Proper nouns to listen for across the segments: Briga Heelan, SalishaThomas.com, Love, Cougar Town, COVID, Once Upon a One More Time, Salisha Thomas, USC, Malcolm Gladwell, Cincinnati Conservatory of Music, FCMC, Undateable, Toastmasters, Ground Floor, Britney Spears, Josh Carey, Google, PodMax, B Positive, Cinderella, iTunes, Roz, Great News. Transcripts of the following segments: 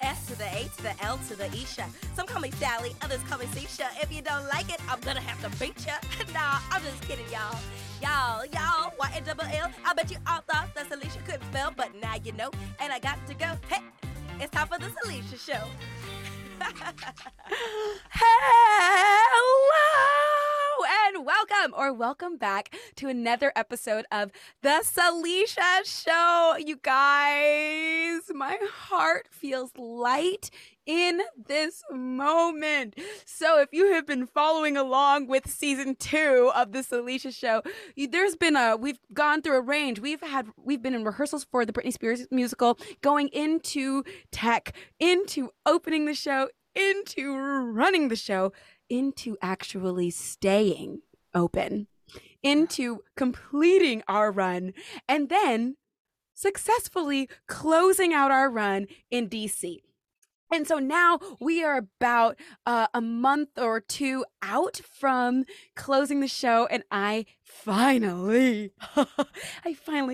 S to the H, the L to the Isha. Some call me Sally, others call me Sisha. If you don't like it, I'm gonna have to beat ya. Nah, I'm just kidding, y'all. Y'all, Y-A-double-L, I bet you all thought that Salisha couldn't spell, but now you know, and I got to go. Hey, it's time for the Salisha Show. Hello, and welcome back to another episode of the Salisha Show. You guys, my heart feels light in this moment. So if you have been following along with season 2 of the Salisha Show, we've gone through a range. We've been in rehearsals for the Britney Spears musical, going into tech, into opening the show, into running the show, into actually staying open, into completing our run, and then successfully closing out our run in DC. And so now we are about a month or two out from closing the show, and I finally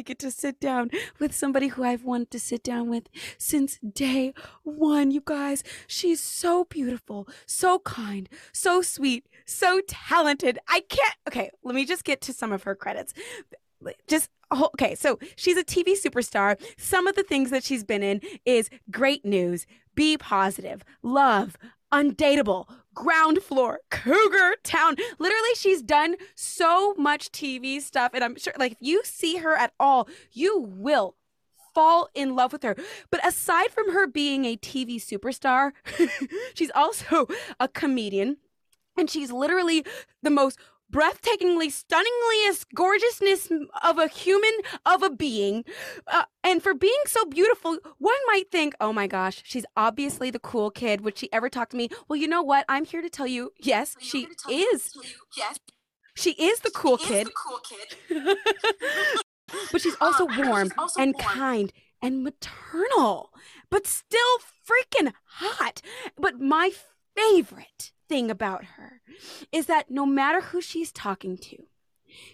get to sit down with somebody who I've wanted to sit down with since day one. You guys, she's so beautiful, so kind, so sweet, so talented. Let me just get to some of her credits. So she's a TV superstar. Some of the things that she's been in is Great News, B Positive, Love, Undateable, Ground Floor, Cougar Town. Literally, she's done so much TV stuff, and I'm sure, like, if you see her at all, you will fall in love with her. But aside from her being a TV superstar, she's also a comedian, and she's literally the most breathtakingly, stunningly gorgeousness of a human, of a being. And for being so beautiful, one might think, oh my gosh, she's obviously the cool kid. Would she ever talk to me? Well, you know what? I'm here to tell you, yes, she is. Yes. She is the cool kid. But she's also warm and kind and maternal, but still freaking hot. But my favorite thing about her is that no matter who she's talking to,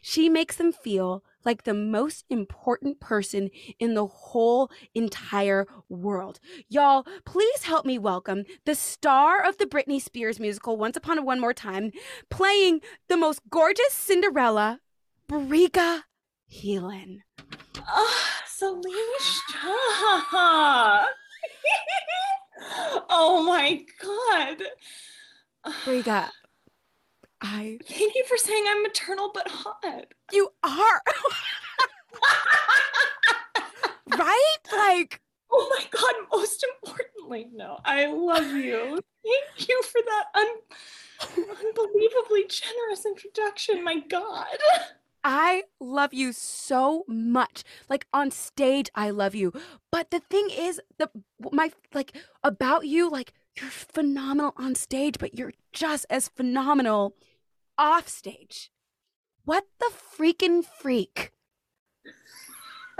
she makes them feel like the most important person in the whole entire world. Y'all, please help me welcome the star of the Britney Spears musical, Once Upon a One More Time, playing the most gorgeous Cinderella, Briga Heelan. Oh, Salisha. Oh my God. Briga, thank you for saying I'm maternal but hot. You are. Right? Like, oh my God, most importantly, no, I love you. Thank you for that unbelievably generous introduction, my God. I love you so much. Like, on stage, I love you. But the thing is, about you, like, You're phenomenal on stage, but you're just as phenomenal off stage. What the freaking freak?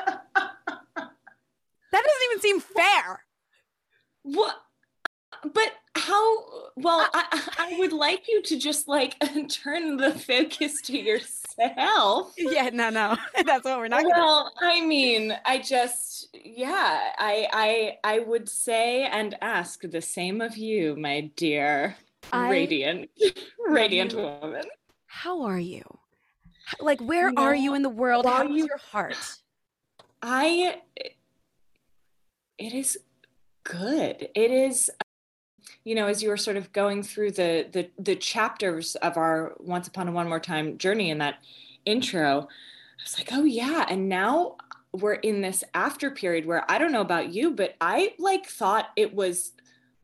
That doesn't even seem fair. What? But how? Well, I would like you to just like turn the focus to yourself. Yeah, no, that's what we're not. Well, I mean, I would say and ask the same of you, my dear radiant woman. How are you? Like, where are you in the world? How is your heart? It is good. It is, you know, as you were sort of going through the chapters of our Once Upon a One More Time journey in that intro, I was like, oh yeah. And now we're in this after period where I don't know about you, but I like thought it was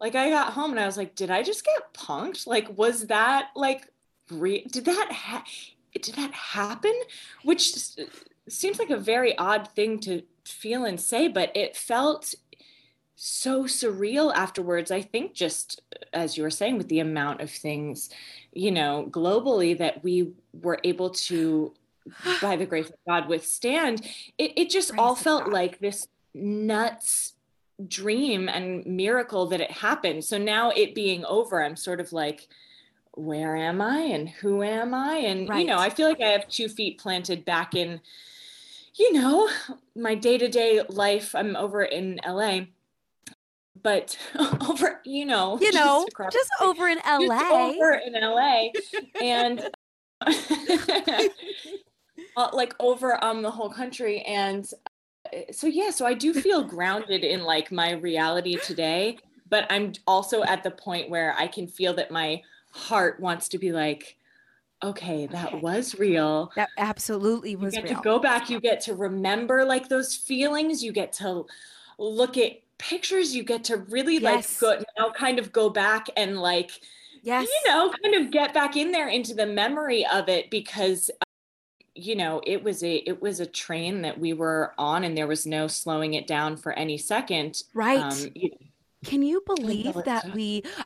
like, I got home and I was like, did I just get punked? Like, was that like, did that happen? Which seems like a very odd thing to feel and say, but it felt so surreal afterwards. I think just as you were saying, with the amount of things, you know, globally that we were able to, by the grace of God, withstand, it just grace all felt God. Like this nuts dream and miracle that it happened. So now it being over, I'm sort of like, where am I and who am I? And, right. You know, I feel like I have 2 feet planted back in, you know, my day-to-day life. I'm over in LA, but over, just over in LA. And like over the whole country. And so I do feel grounded in like my reality today, but I'm also at the point where I can feel that my heart wants to be like, okay, that was real. That absolutely was real. You get to go back. You get to remember like those feelings. You get to look at pictures. You get to really like now kind of go back and like, you know, kind of get back in there into the memory of it, because, you know, it was a train that we were on and there was no slowing it down for any second. Right. Can you believe that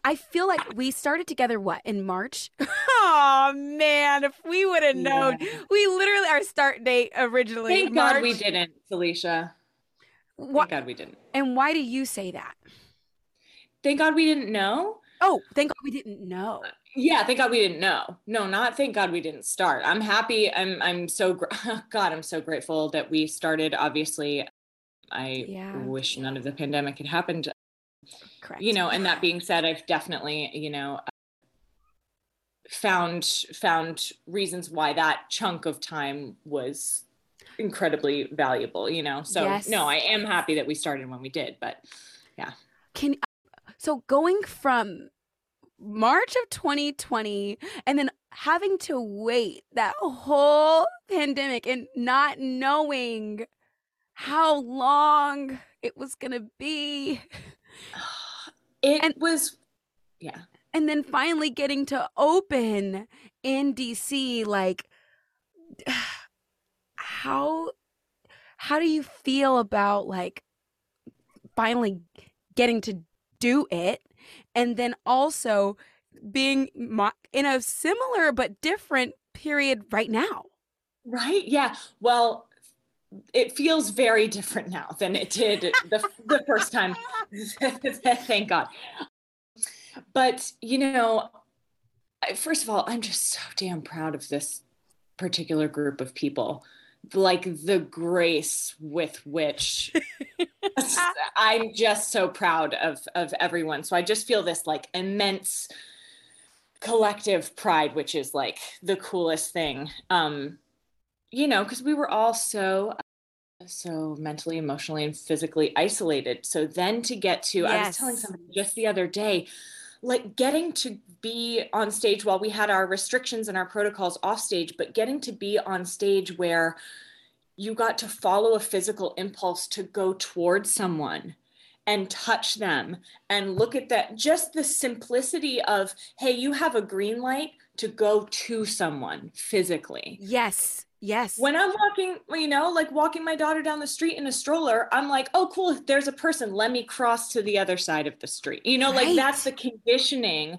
I feel like we started together, what, in March? Oh, man, if we would have known. We literally, our start date originally. Thank March. God we didn't, Salisha. Thank God we didn't. And why do you say that? Thank God we didn't know. Oh, thank God we didn't know. Yeah, thank God we didn't know. No, not thank God we didn't start. I'm happy. I'm so grateful that we started. Obviously, I wish none of the pandemic had happened. Correct. You know, and that being said, I've definitely, you know, found reasons why that chunk of time was incredibly valuable, you know? So no, I am happy that we started when we did, but yeah. So going from March of 2020 and then having to wait that whole pandemic and not knowing how long it was going to be. It was. And then finally getting to open in DC, like, how do you feel about like finally getting to do it? And then also being in a similar but different period right now. Right. Yeah. Well, it feels very different now than it did the first time. Thank God. But, you know, first of all, I'm just so damn proud of this particular group of people, like the grace with which I'm just so proud of everyone. So I just feel this like immense collective pride, which is like the coolest thing. You know, because we were all so mentally, emotionally, and physically isolated. So then to get to, I was telling somebody just the other day, like getting to be on stage while we had our restrictions and our protocols off stage, but getting to be on stage where you got to follow a physical impulse to go towards someone and touch them and look at that, just the simplicity of, hey, you have a green light to go to someone physically. Yes. Yes. When I'm walking, you know, like walking my daughter down the street in a stroller, I'm like, oh, cool. There's a person. Let me cross to the other side of the street. You know, like that's the conditioning.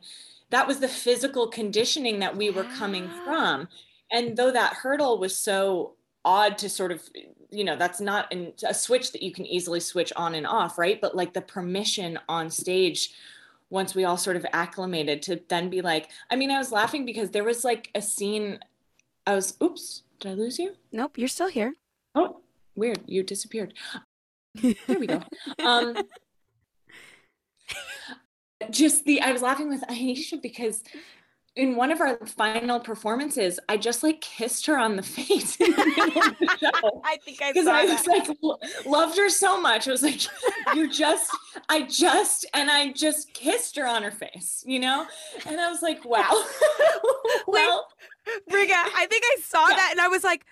That was the physical conditioning that we were coming from. And though that hurdle was so odd to sort of, you know, that's not a switch that you can easily switch on and off, right? But like the permission on stage, once we all sort of acclimated to then be like, I mean, I was laughing because there was like a scene. I was, oops. Did I lose you? Nope, you're still here. Oh, weird. You disappeared. There we go. I was laughing with Aisha because in one of our final performances, I just like kissed her on the face in the middle of the show. I think I saw that. Because I was like, loved her so much. I was like, I just kissed her on her face, you know? And I was like, wow. Well, Briga, I think I saw that and I was like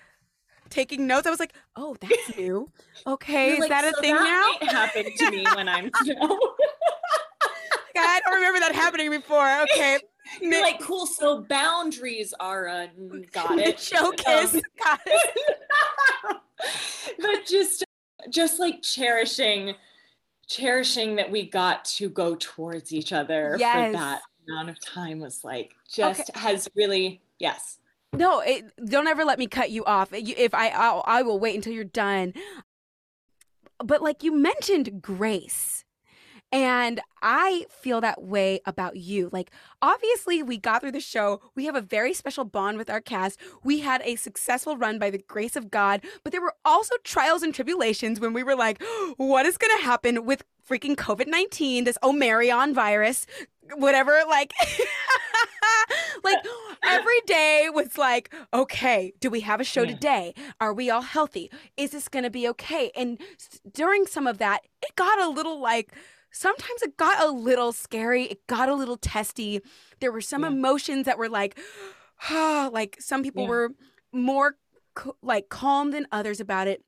taking notes. I was like, oh, that's new. Okay, is like, that a so thing that now? It happened to me when I'm so. I don't remember that happening before. Okay. You're like, cool, so boundaries are a got it. Showcase. Got it. But just like cherishing that we got to go towards each other for that amount of time was like just has really yes. No, don't ever let me cut you off. I will wait until you're done. But like you mentioned grace. And I feel that way about you. Like, obviously, we got through the show. We have a very special bond with our cast. We had a successful run by the grace of God. But there were also trials and tribulations when we were like, what is going to happen with freaking COVID-19, this Omarion virus, whatever, like... Like every day was like, okay, do we have a show today? Are we all healthy? Is this going to be okay? And during some of that, it got a little like, sometimes it got a little scary. It got a little testy. There were some emotions that were like, oh, like some people were more like calm than others about it.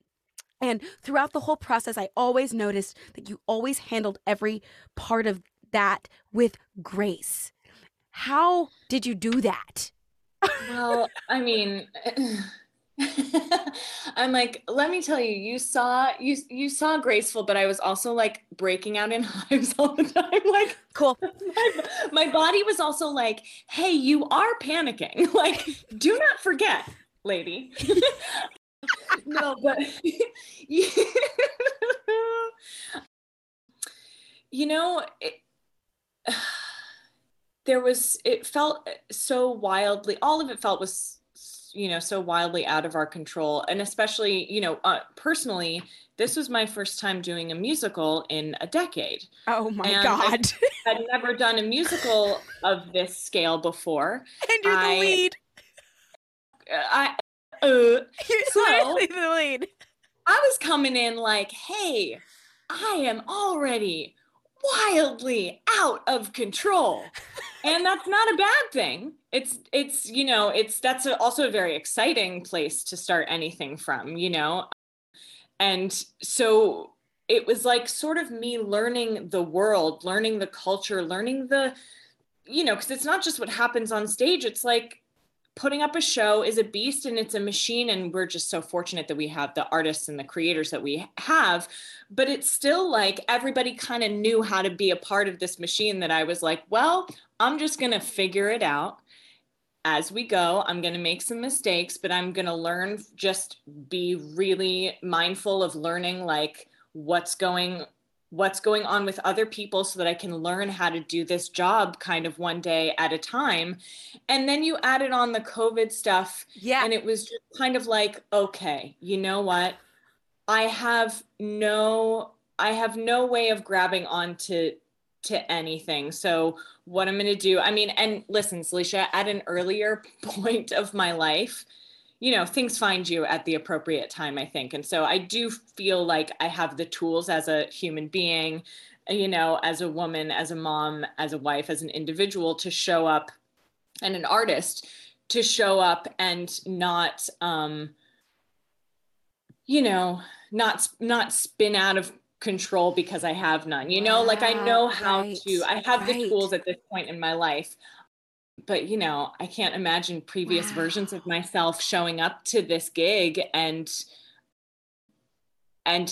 And throughout the whole process, I always noticed that you always handled every part of that with grace. How did you do that? Well, I mean, I'm like, let me tell you, you saw graceful, but I was also like breaking out in hives all the time. Like, cool. My body was also like, hey, you are panicking. Like, do not forget, lady. No, but you know, it felt so wildly, all of it was, you know, so wildly out of our control. And especially, you know, personally, this was my first time doing a musical in a decade. Oh my God. I'd never done a musical of this scale before. And you're the lead. You're literally the lead. I was coming in like, hey, I am already wildly out of control. And that's not a bad thing. It's you know, that's also a very exciting place to start anything from, you know? And so it was like sort of me learning the world, learning the culture, learning the, you know, because it's not just what happens on stage. It's like putting up a show is a beast and it's a machine. And we're just so fortunate that we have the artists and the creators that we have, but it's still like everybody kind of knew how to be a part of this machine that I was like, well, I'm just going to figure it out as we go. I'm going to make some mistakes, but I'm going to learn, just be really mindful of learning like what's going on with other people so that I can learn how to do this job kind of one day at a time. And then you added on the COVID stuff. Yeah. And it was just kind of like, okay, you know what? I have no way of grabbing onto to anything. So what I'm going to do, I mean, and listen, Salisha, at an earlier point of my life, you know, things find you at the appropriate time, I think. And so I do feel like I have the tools as a human being, you know, as a woman, as a mom, as a wife, as an individual to show up, and an artist to show up and not, you know, not spin out of control because I have none, you know, like I know how to, I have the tools at this point in my life. But, you know, I can't imagine previous versions of myself showing up to this gig and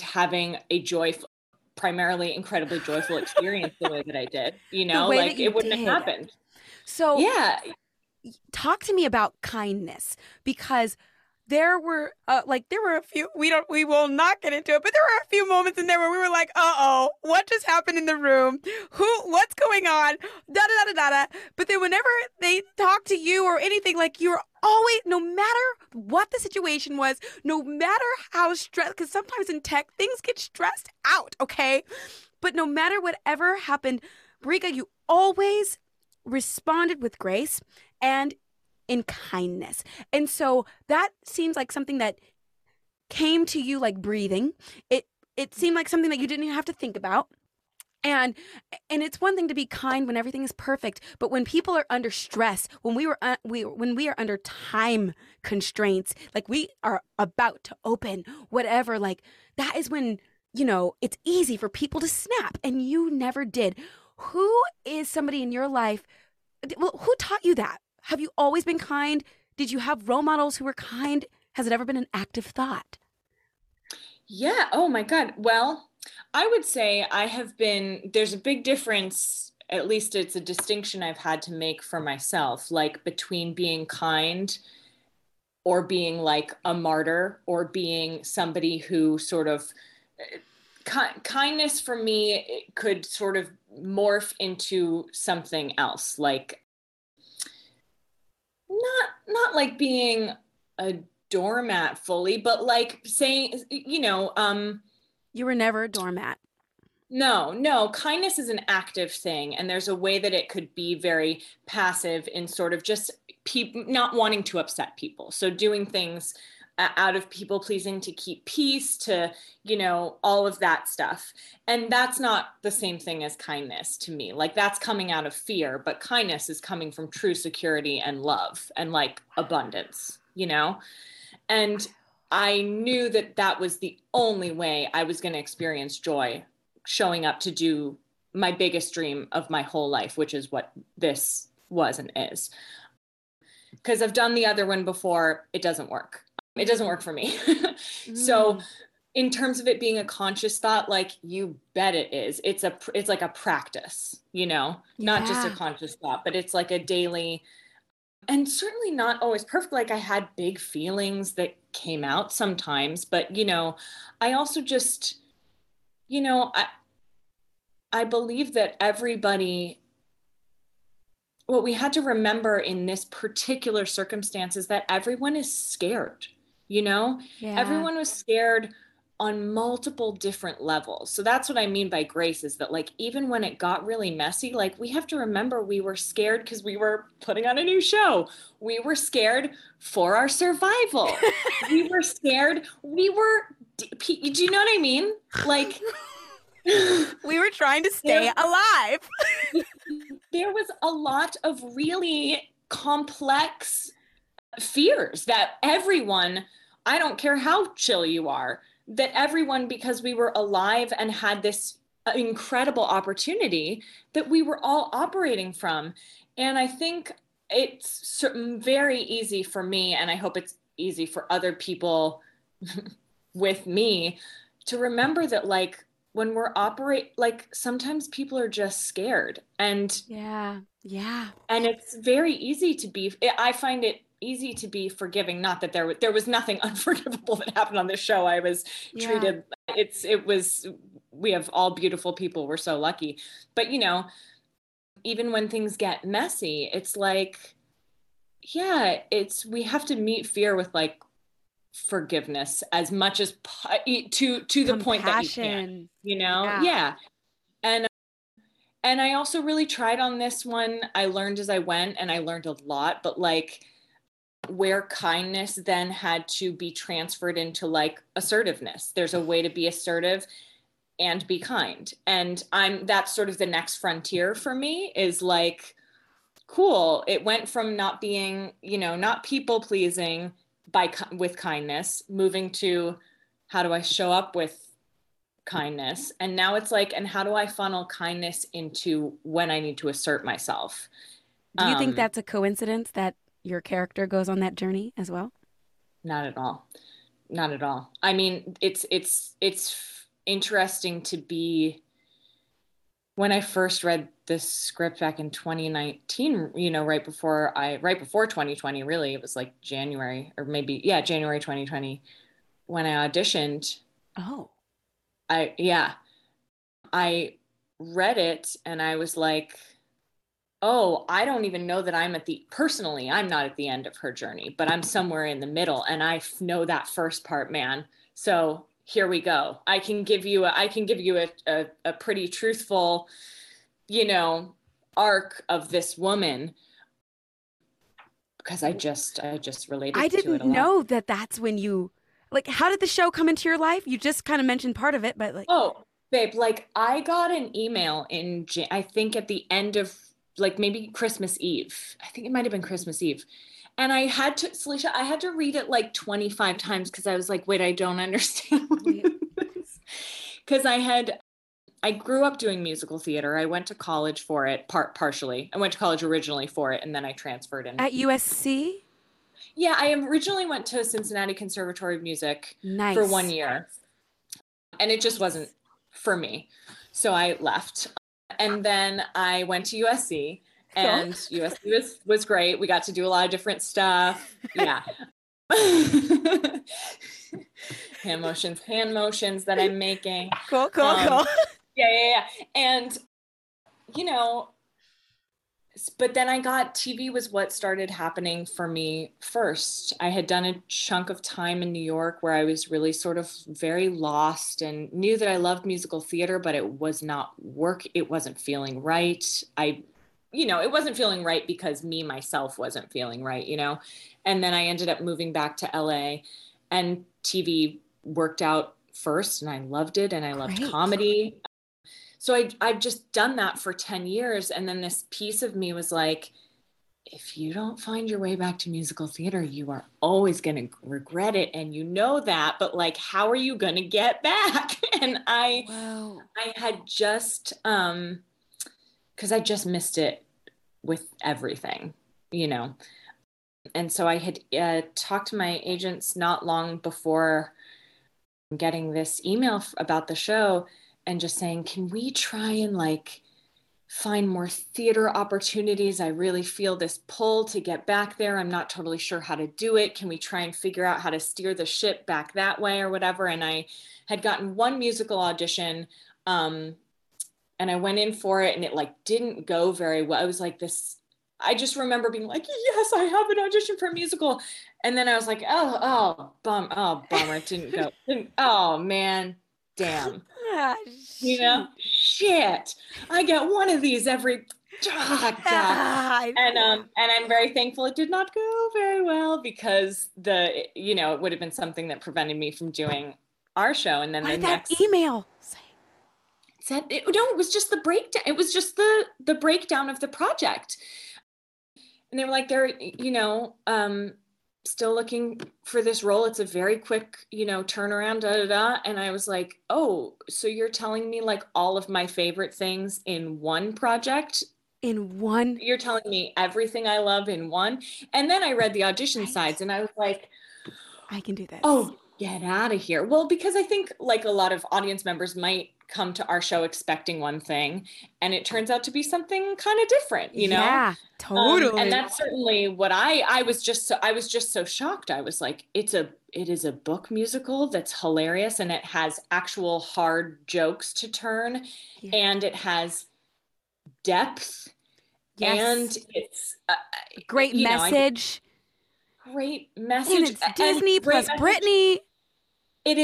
having a joyful, primarily incredibly joyful experience the way that I did, you know, like it wouldn't have happened. So yeah, talk to me about kindness, because there were a few, we will not get into it, but there were a few moments in there where we were like, uh-oh, what just happened in the room? What's going on? But then whenever they talk to you or anything, like, you're always, no matter what the situation was, no matter how stressed, because sometimes in tech, things get stressed out, okay? But no matter whatever happened, Briga, you always responded with grace and in kindness. And so that seems like something that came to you like breathing. It seemed like something that you didn't even have to think about. And it's one thing to be kind when everything is perfect, but when people are under stress, when we are under time constraints, like we are about to open whatever, like that is when, you know, it's easy for people to snap, and you never did. Who is somebody in your life, who taught you that? Have you always been kind? Did you have role models who were kind? Has it ever been an active thought? Yeah. Oh my God. Well, I would say I have been, there's a big difference, at least it's a distinction I've had to make for myself, like between being kind or being like a martyr or being somebody who sort of, kindness for me, it could sort of morph into something else. Like, not like being a doormat fully, but like saying, you know, you were never a doormat. No. Kindness is an active thing. And there's a way that it could be very passive in sort of just not wanting to upset people. So doing things out of people pleasing to keep peace, to, you know, all of that stuff. And that's not the same thing as kindness to me. Like that's coming out of fear, but kindness is coming from true security and love and like abundance, you know? And I knew that that was the only way I was going to experience joy, showing up to do my biggest dream of my whole life, which is what this was and is. Because I've done the other one before, it doesn't work. It doesn't work for me. So in terms of it being a conscious thought, like you bet it is, it's like a practice, you know, not just a conscious thought, but it's like a daily, and certainly not always perfect. Like I had big feelings that came out sometimes, but you know, I also just, you know, I believe that everybody, what we had to remember in this particular circumstance is that everyone is scared. You know, everyone was scared on multiple different levels. So that's what I mean by grace, is that like, even when it got really messy, like we have to remember we were scared because we were putting on a new show. We were scared for our survival. We were scared. We were, do you know what I mean? Like we were trying to stay alive. There was a lot of really complex fears that everyone, I don't care how chill you are, that everyone, because we were alive and had this incredible opportunity that we were all operating from. And I think it's very easy for me, and I hope it's easy for other people with me, to remember that like when we're like sometimes people are just scared, and and it's very easy to be, I find it easy to be forgiving. Not that there was nothing unforgivable that happened on this show. I was treated, we have all beautiful people. We're so lucky. But you know, even when things get messy, it's like, we have to meet fear with like forgiveness as much as to the point that you can, you know? Yeah. And I also really tried on this one. I learned as I went, and I learned a lot, but like, where kindness then had to be transferred into like assertiveness. There's a way to be assertive and be kind. And that's sort of the next frontier for me, is like, cool. It went from not being, you know, not people pleasing with kindness, moving to how do I show up with kindness? And now it's like, and how do I funnel kindness into when I need to assert myself? Do you think that's a coincidence that your character goes on that journey as well? Not at all. Not at all. I mean, it's interesting to be, when I first read this script back in 2019, you know, right before 2020, really, it was like January 2020 when I auditioned. Oh. I read it and I was like, oh, I don't even know that I'm not at the end of her journey, but I'm somewhere in the middle. And I know that first part, man. So here we go. I can give you a pretty truthful, you know, arc of this woman, because I just related to it a lot. I didn't know that that's when you, like, how did the show come into your life? You just kind of mentioned part of it, but like. Oh, babe, like I got an email at the end of, like, maybe Christmas Eve. I think it might've been Christmas Eve. And I had to read it like 25 times. Cause I was like, wait, I don't understand. Cause I grew up doing musical theater. I went to college for it partially. I went to college originally for it. And then I transferred in at USC. Yeah. I originally went to Cincinnati Conservatory of Music for 1 year, and it just wasn't for me. So I left. And then I went to USC, and USC was great. We got to do a lot of different stuff. Yeah. hand motions that I'm making. Cool. Yeah. And, you know, but then TV was what started happening for me first. I had done a chunk of time in New York where I was really sort of very lost and knew that I loved musical theater, but it was not work. It wasn't feeling right. It wasn't feeling right because me, myself, wasn't feeling right, you know? And then I ended up moving back to LA, and TV worked out first, and I loved it, and I loved comedy. So I've just done that for 10 years. And then this piece of me was like, if you don't find your way back to musical theater, you are always going to regret it. And you know that, but like, how are you going to get back? And I had just, cause I just missed it with everything, you know? And so I had talked to my agents not long before getting this email about the show, and just saying, can we try and like find more theater opportunities? I really feel this pull to get back there. I'm not totally sure how to do it. Can we try and figure out how to steer the ship back that way or whatever? And I had gotten one musical audition and I went in for it, and it like didn't go very well. I was like this, I just remember being like, yes, I have an audition for a musical. And then I was like, bummer. It didn't go. Oh man, damn. You know, shit, I get one of these every and I'm very thankful it did not go very well, because it would have been something that prevented me from doing our show. And then what the next email said, it was just the breakdown. It was just the breakdown of the project. And they were like, they're, you know, still looking for this role. It's a very quick, you know, turnaround, And I was like, oh, so you're telling me like all of my favorite things in one project? In one? You're telling me everything I love in one? And then I read the audition sides, and I was like, I can do this. Oh, get out of here. Well, because I think like a lot of audience members might come to our show expecting one thing, and it turns out to be something kind of different, you know? Yeah, totally. And that's certainly what I was just so shocked. I was like, it is a book musical that's hilarious, and it has actual hard jokes to turn, yeah, and it has depth, yes, and it's a great message. Great message. And it's Disney and plus Britney. It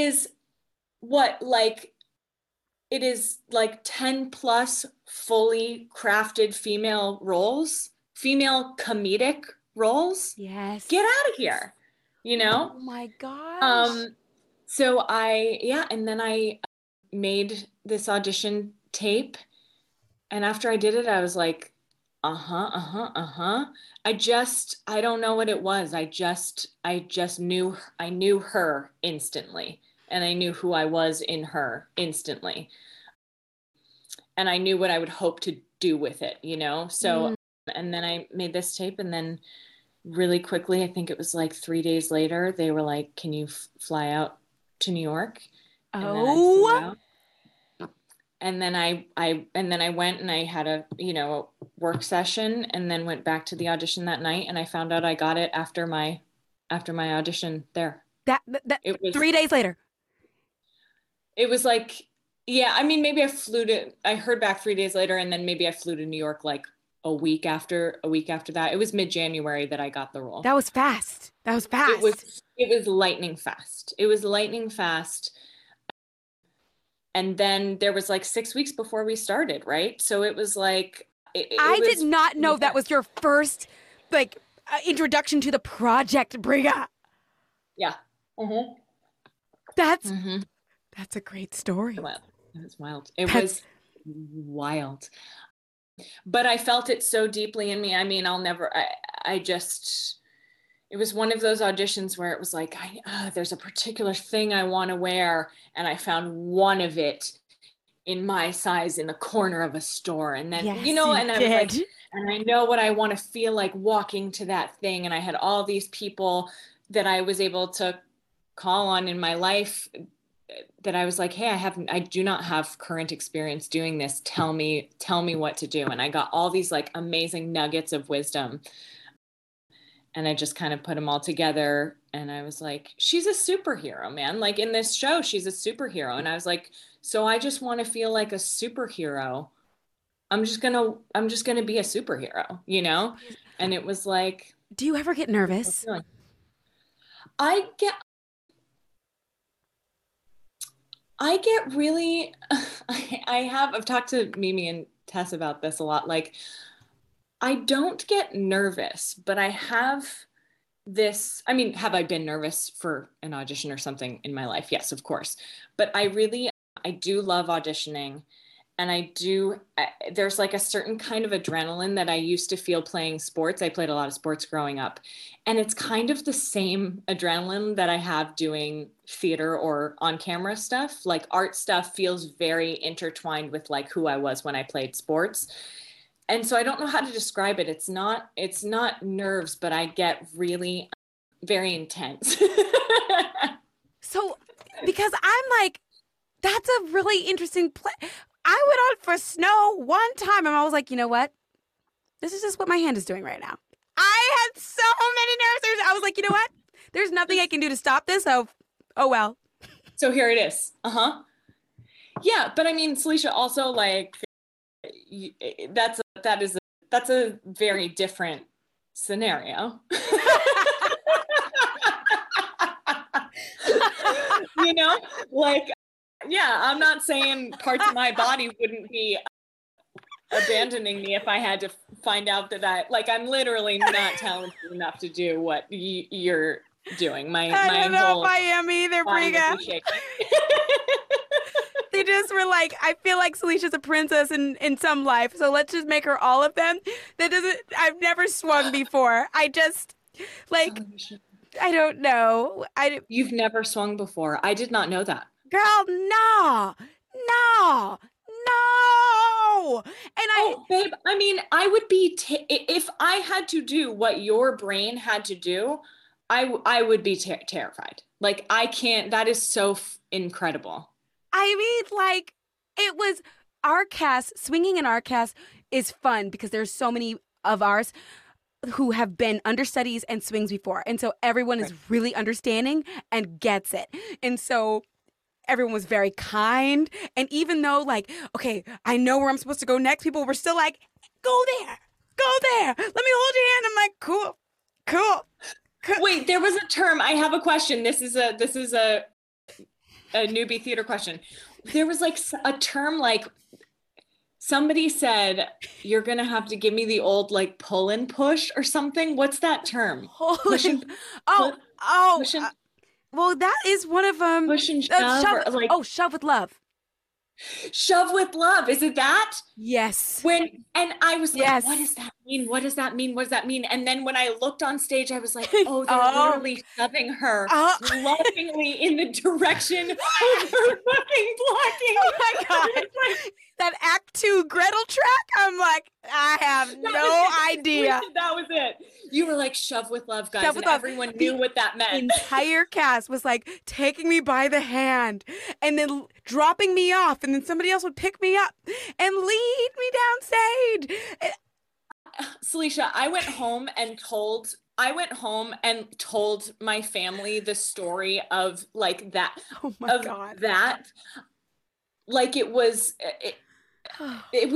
is like 10 plus fully crafted female roles, female comedic roles. Yes. Get out of here, you know? Oh my gosh. And then I made this audition tape. And after I did it, I was like, I don't know what it was. I knew her instantly. And I knew who I was in her instantly. And I knew what I would hope to do with it, you know? So And then I made this tape, and then really quickly, I think it was like 3 days later, they were like, can you fly out to New York? And then I went, and I had a work session, and then went back to the audition that night, and I found out I got it after my audition there. That it was 3 days later. It was like, yeah, I mean, maybe I heard back 3 days later, and then maybe I flew to New York like a week after that. It was mid-January that I got the role. That was fast. It was lightning fast. And then there was like 6 weeks before we started, right? So it was like, I did not know that was your first like introduction to the project, Briga. Yeah. Mm-hmm. That's a great story. It was wild. But I felt it so deeply in me. I mean, it was one of those auditions where it was like, there's a particular thing I want to wear. And I found one of it in my size in the corner of a store. And then, and I know what I want to feel like walking to that thing. And I had all these people that I was able to call on in my life that I was like, hey, I do not have current experience doing this. Tell me what to do. And I got all these like amazing nuggets of wisdom, and I just kind of put them all together. And I was like, she's a superhero, man. Like in this show, she's a superhero. And I was like, so I just want to feel like a superhero. I'm just going to be a superhero, you know? And it was like, do you ever get nervous? I've talked to Mimi and Tess about this a lot. Like, I don't get nervous, but I have this, I mean, have I been nervous for an audition or something in my life? Yes, of course. But I do love auditioning, and there's like a certain kind of adrenaline that I used to feel playing sports. I played a lot of sports growing up, and it's kind of the same adrenaline that I have doing theater or on camera stuff. Like art stuff feels very intertwined with like who I was when I played sports. And so I don't know how to describe it. It's not nerves, but I get really very intense. So, because I'm like, that's a really interesting play. I went on for snow one time, and I was like, you know what? This is just what my hand is doing right now. I had so many nerves. I was like, you know what? There's nothing I can do to stop this. Oh well. So here it is. Uh-huh. Yeah, but I mean, Salisha, also like, that's a very different scenario. You know, like, yeah, I'm not saying parts of my body wouldn't be abandoning me if I had to find out that I'm literally not talented enough to do what you're doing. I don't know if I am either, Briga. They just were like, I feel like Salisha's a princess in some life, so let's just make her all of them. I've never swung before. I just, like, I don't know. You've never swung before. I did not know that. Girl, no. Babe, I mean, I would be, if I had to do what your brain had to do, I would be terrified. Like, I can't, that is so incredible. I mean, like, it was our cast. Swinging in our cast is fun because there's so many of ours who have been understudies and swings before. And so everyone is really understanding and gets it. And so everyone was very kind. And even though, like, okay, I know where I'm supposed to go next, people were still like, go there. Let me hold your hand. I'm like, cool. Wait, there was a term. I have a question. This is a newbie theater question. There was like a term, like somebody said, you're going to have to give me the old like pull and push or something. What's that term? Well, that is one of them. Push and shove. Shove with love. Shove with love. Is it that? Yes. I was like, yes. What does that mean? And then when I looked on stage, I was like, oh, they're literally shoving her lovingly in the direction of her fucking blocking. Oh my God. that Act Two Gretel track, I'm like, I have no idea. That was it. You were like, shove with love, guys. Shove with love. Everyone knew what that meant. The entire cast was like taking me by the hand and then dropping me off. And then somebody else would pick me up and lead me downstage. Salisha, I went home and told my family the story of like that, like it was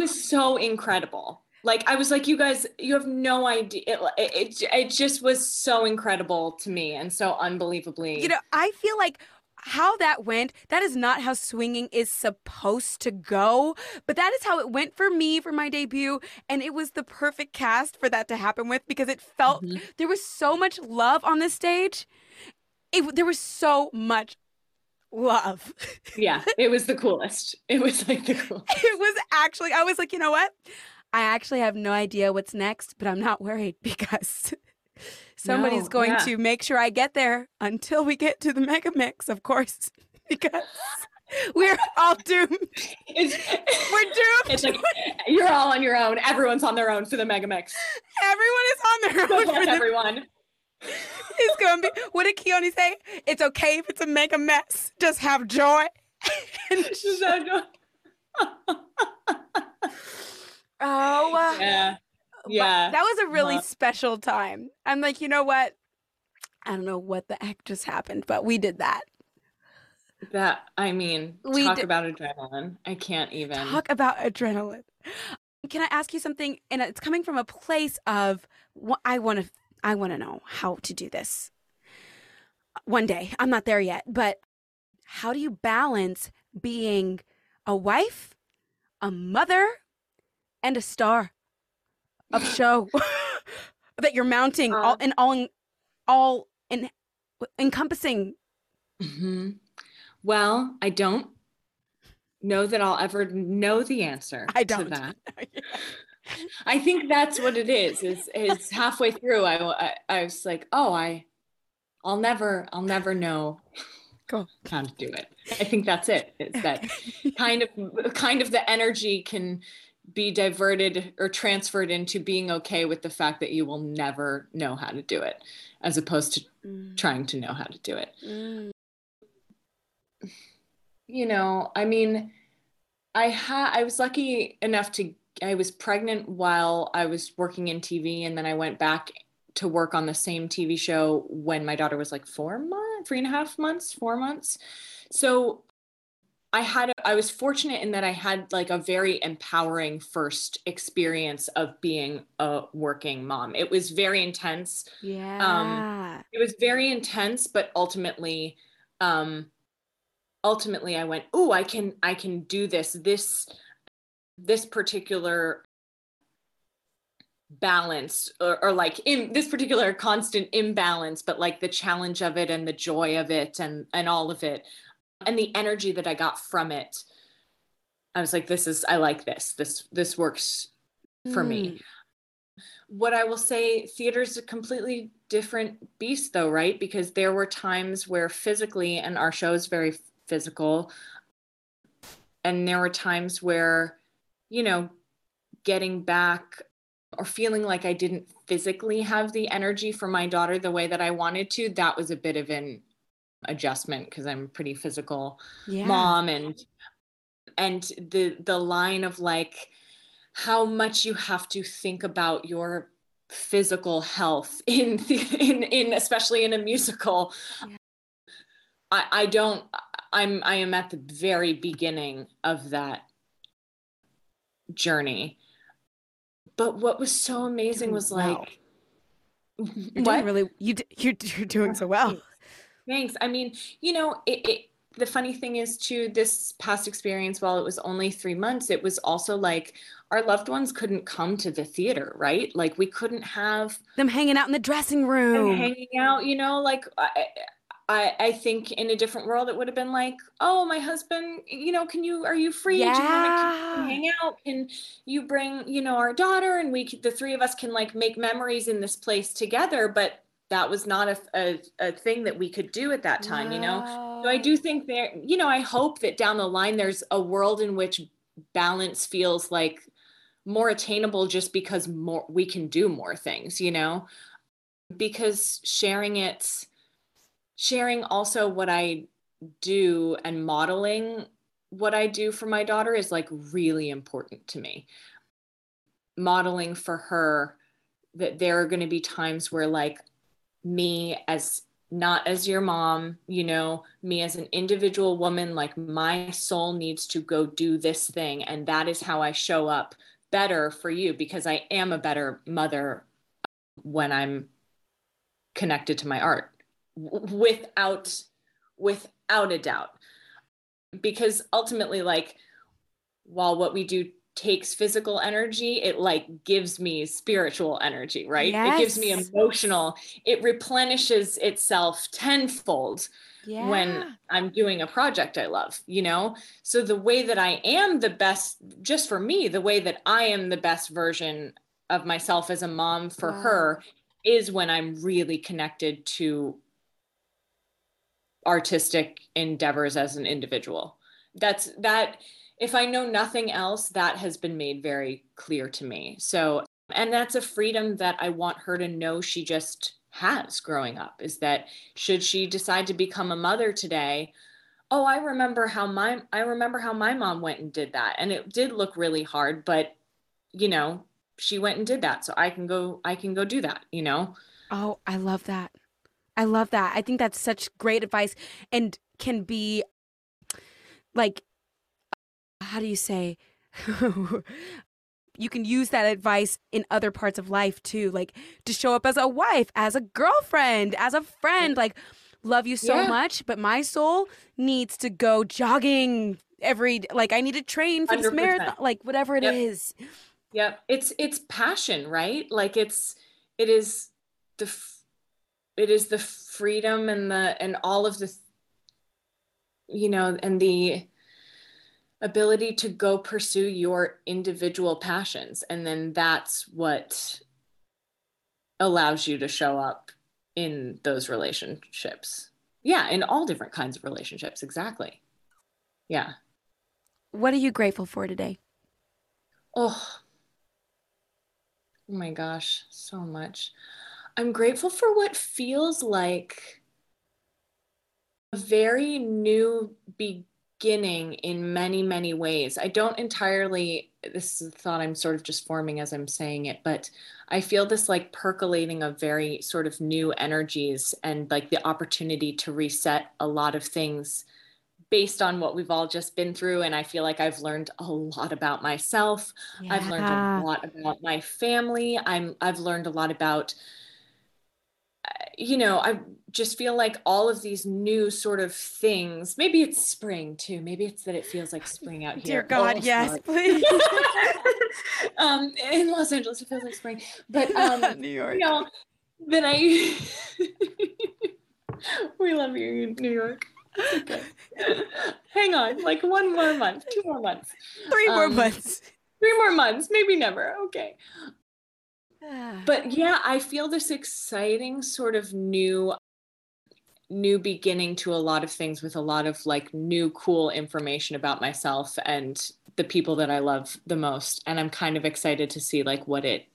so incredible. Like I was like, you guys, you have no idea. It just was so incredible to me. And so unbelievably, I feel like how that went, that is not how swinging is supposed to go, but that is how it went for me for my debut. And it was the perfect cast for that to happen with, because it felt there was so much love on this stage. There was so much love. Yeah, it was the coolest. It was like the coolest. It was actually, I was like, you know what? I actually have no idea what's next, but I'm not worried because somebody's going to make sure I get there until we get to the mega mix, of course, because we're all doomed. We're doomed. It's like, you're all on your own. Everyone's on their own for the mega mix. Everyone is on their own. It's going to be, what did Keone say? It's okay if it's a mega mess. Just have joy. Just have joy. Oh, yeah. Yeah, that was a really special time. I'm like, you know what? I don't know what the heck just happened, but we did that. That, I mean, talk about adrenaline. I can't even. Talk about adrenaline. Can I ask you something? And it's coming from a place of, I want to know how to do this. One day, I'm not there yet, but how do you balance being a wife, a mother, and a star of show that you're mounting, all encompassing? Mm-hmm. Well, I don't know that I'll ever know the answer to that. I think that's what it is. Is halfway through, I was like, oh, I'll never know how to do it. I think that's it. It's that kind of the energy can be diverted or transferred into being okay with the fact that you will never know how to do it, as opposed to trying to know how to do it. You know, I mean, I was lucky enough I was pregnant while I was working in TV, and then I went back to work on the same TV show when my daughter was like 4 months. So I was fortunate in that I had like a very empowering first experience of being a working mom. It was very intense. Yeah. It was very intense, but ultimately I went, oh, I can do this. This particular balance or like in this particular constant imbalance, but like the challenge of it and the joy of it and all of it. And the energy that I got from it, I was like, I like this. This works for me. What I will say, theater's a completely different beast though, right? Because there were times where physically, and our show is very physical, and there were times where, you know, getting back or feeling like I didn't physically have the energy for my daughter the way that I wanted to, that was a bit of an adjustment, because I'm a pretty physical mom, and the line of like how much you have to think about your physical health in especially in a musical. I am at the very beginning of that journey. But what was so amazing was like, you're doing so well. Thanks. I mean, you know, the funny thing is too, this past experience, while it was only 3 months, it was also like our loved ones couldn't come to the theater, right? Like we couldn't have them hanging out in the dressing room, you know, like I think in a different world, it would have been like, oh, my husband, you know, are you free? Yeah. Do you want to hang out? Can you bring, you know, our daughter, and the three of us can like make memories in this place together. But that was not a thing that we could do at that time, you know? So I do think I hope that down the line, there's a world in which balance feels like more attainable just because more we can do more things, you know, because sharing also what I do and modeling what I do for my daughter is like really important to me. Modeling for her that there are going to be times where like me as not as your mom, you know, me as an individual woman, like my soul needs to go do this thing. And that is how I show up better for you, because I am a better mother when I'm connected to my art without a doubt. Because ultimately, like, while what we do takes physical energy, it like gives me spiritual energy, right? Yes. It gives me emotional, it replenishes itself tenfold when I'm doing a project I love, you know? So the way that I am the best, just for me, the way that I am the best version of myself as a mom for her is when I'm really connected to artistic endeavors as an individual. If I know nothing else, that has been made very clear to me. So, and that's a freedom that I want her to know she just has growing up, is that should she decide to become a mother today, I remember how my mom went and did that. And it did look really hard, but you know, she went and did that. So I can go do that, you know? Oh, I love that. I love that. I think that's such great advice and can be like, how do you say, you can use that advice in other parts of life too, like to show up as a wife, as a girlfriend, as a friend, like love you so much, but my soul needs to go jogging every, like I need to train for 100%. This marathon, like whatever it is. Yep. It's passion, right? Like it is the freedom and all of the, you know, and the ability to go pursue your individual passions. And then that's what allows you to show up in those relationships. Yeah, in all different kinds of relationships. Exactly. Yeah. What are you grateful for today? Oh my gosh, so much. I'm grateful for what feels like a very new beginning in many, many ways. This is a thought I'm sort of just forming as I'm saying it, but I feel this like percolating of very sort of new energies and like the opportunity to reset a lot of things based on what we've all just been through. And I feel like I've learned a lot about myself. Yeah. I've learned a lot about my family. I've learned a lot about, you know, I just feel like all of these new sort of things, maybe it's spring too. Maybe it's that it feels like spring out here. Dear God, yes, please. In Los Angeles, it feels like spring, but New York. You know, then we love you, New York. Okay. Hang on, like one more month, 2 more months. 3 more months. 3 more months, maybe never, okay. But yeah, I feel this exciting sort of new beginning to a lot of things with a lot of like new cool information about myself and the people that I love the most. And I'm kind of excited to see like what it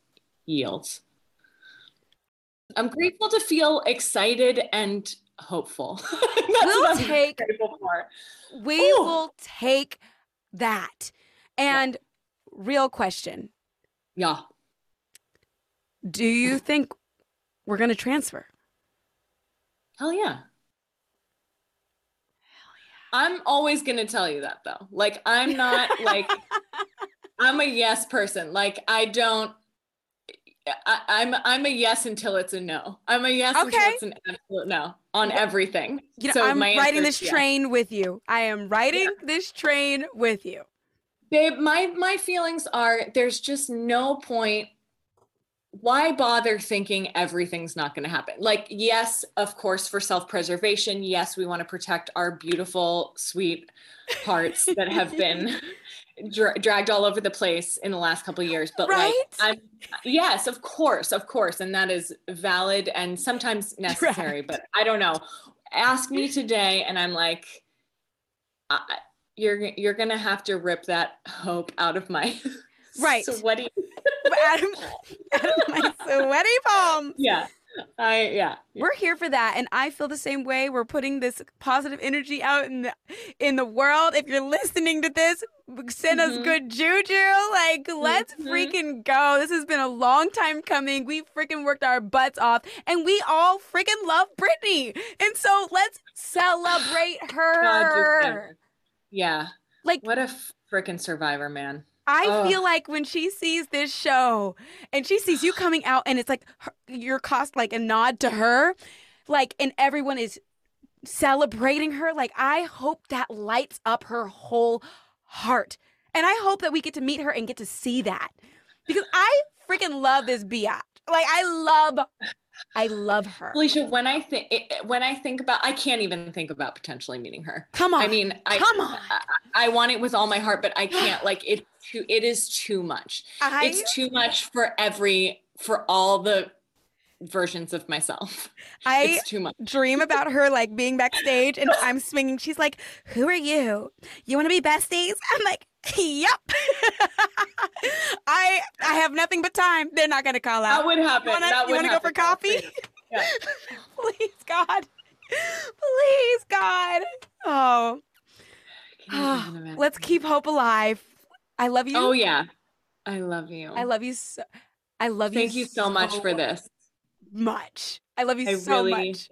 yields. I'm grateful to feel excited and hopeful. We will take that. And real question. Yeah. Do you think we're going to transfer? Hell yeah. I'm always going to tell you that though. Like I'm not like, I'm a yes person. Like I'm a yes until it's a no. I'm a yes until it's an absolute no on everything. You know, so I'm riding this train with you. I am riding this train with you. Babe, my feelings are there's just no point. Why bother thinking everything's not going to happen? Like, yes, of course, for self-preservation. Yes, we want to protect our beautiful, sweet hearts that have been dragged all over the place in the last couple of years. But like, yes, of course. And that is valid and sometimes necessary, but I don't know. Ask me today and I'm like, you're gonna have to rip that hope out of my sweaty out of my sweaty palms. Yeah. We're here for that, and I feel the same way. We're putting this positive energy out in the world. If you're listening to this, send us good juju. Like, let's freaking go. This has been a long time coming. We freaking worked our butts off, and we all freaking love Britney. And so let's celebrate her. God, yeah. Like, what a freaking survivor, man. I feel like when she sees this show and she sees you coming out, and it's like your cost, like a nod to her, like, and everyone is celebrating her. Like, I hope that lights up her whole heart. And I hope that we get to meet her and get to see that, because I freaking love this biatch. Like, I love her. Salisha, when I think about, I can't even think about potentially meeting her. Come on. I mean, come on. I want it with all my heart, but I can't. Like, it is too much. It's too much for all the versions of myself. It's too much. Dream about her, like, being backstage and I'm swinging. She's like, who are you? You want to be besties? I'm like, yep. I have nothing but time. They're not going to call out. That would happen. You want to go for coffee? Yeah. Please, God. Oh, let's keep hope alive. I love you. Oh, yeah. I love you. Thank you so much for this. I love you so much.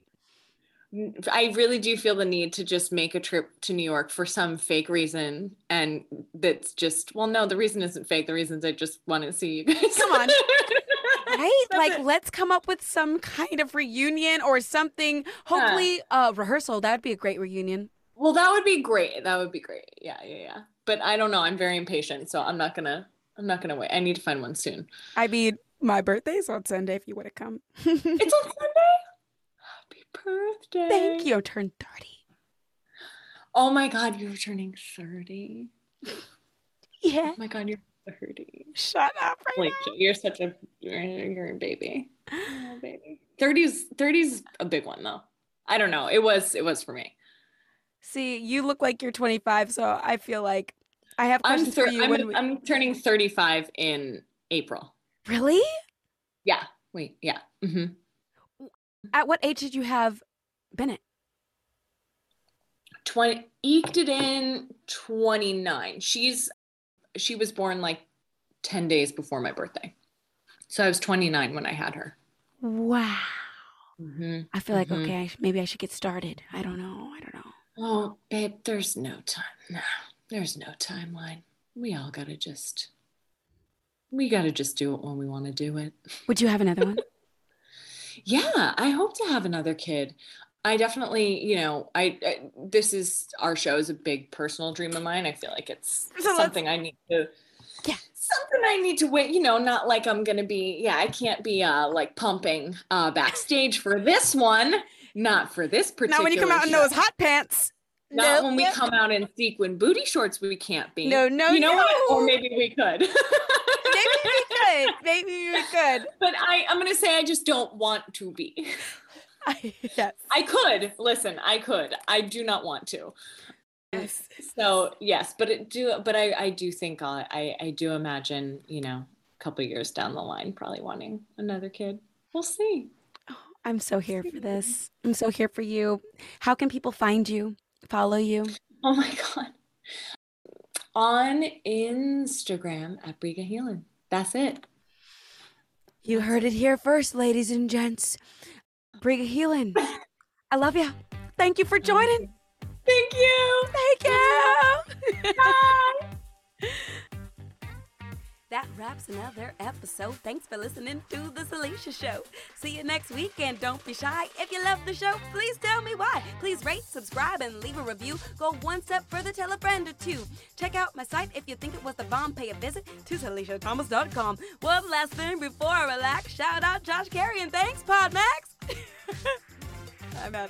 I really do feel the need to just make a trip to New York for some fake reason. And that's just, well, no, the reason isn't fake. The reason is I just want to see you guys. Come on. Right? Like, let's come up with some kind of reunion or something. Hopefully a rehearsal. That would be a great reunion. Well, that would be great. Yeah. But I don't know. I'm very impatient. So I'm not going to wait. I need to find one soon. I mean, my birthday's on Sunday if you would have come. It's on Sunday? Birthday. Thank you. Turn 30. Oh my God, you're turning 30. Yeah. Oh my God, you're 30. Shut up, right? Like, you're such a baby. Oh, baby. 30's a big one though. I don't know. It was for me. See, you look like you're 25, so I feel like I have questions for you. I'm turning 35 in April. Really? Yeah. Wait. Yeah. Mm-hmm. At what age did you have Bennett? Eked it in 29. She was born like 10 days before my birthday. So I was 29 when I had her. Wow. Mm-hmm. I feel like, okay, maybe I should get started. I don't know. Oh, babe, there's no time. No, there's no timeline. We all got to just do it when we want to do it. Would you have another one? Yeah, I hope to have another kid. I definitely, this is, our show is a big personal dream of mine. I feel like it's something I need to, wait, not like I'm going to be, I can't be like pumping backstage for this one, not for this particular show. Not when you come out in those hot pants. Not when we come out in sequin booty shorts, we can't be. No. You know what? Or maybe we could. Maybe we could. But I'm going to say I just don't want to be. Yes. I could. Listen, I could. I do not want to. Yes. So, yes, but I do think I do imagine, a couple of years down the line probably wanting another kid. We'll see. Oh, I'm so here for this. I'm so here for you. How can people find you, follow you? Oh my God. On Instagram at Briga Heelan. That's it. You heard it here first, ladies and gents. Briga Heelan, I love you. Thank you for joining. Thank you. Bye. That wraps another episode. Thanks for listening to The Salisha Show. See you next week, and don't be shy. If you love the show, please tell me why. Please rate, subscribe, and leave a review. Go one step further, tell a friend or two. Check out my site if you think it was the bomb. Pay a visit to SalishaThomas.com. One last thing before I relax. Shout out Josh Carey, and thanks, PodMax. I'm out.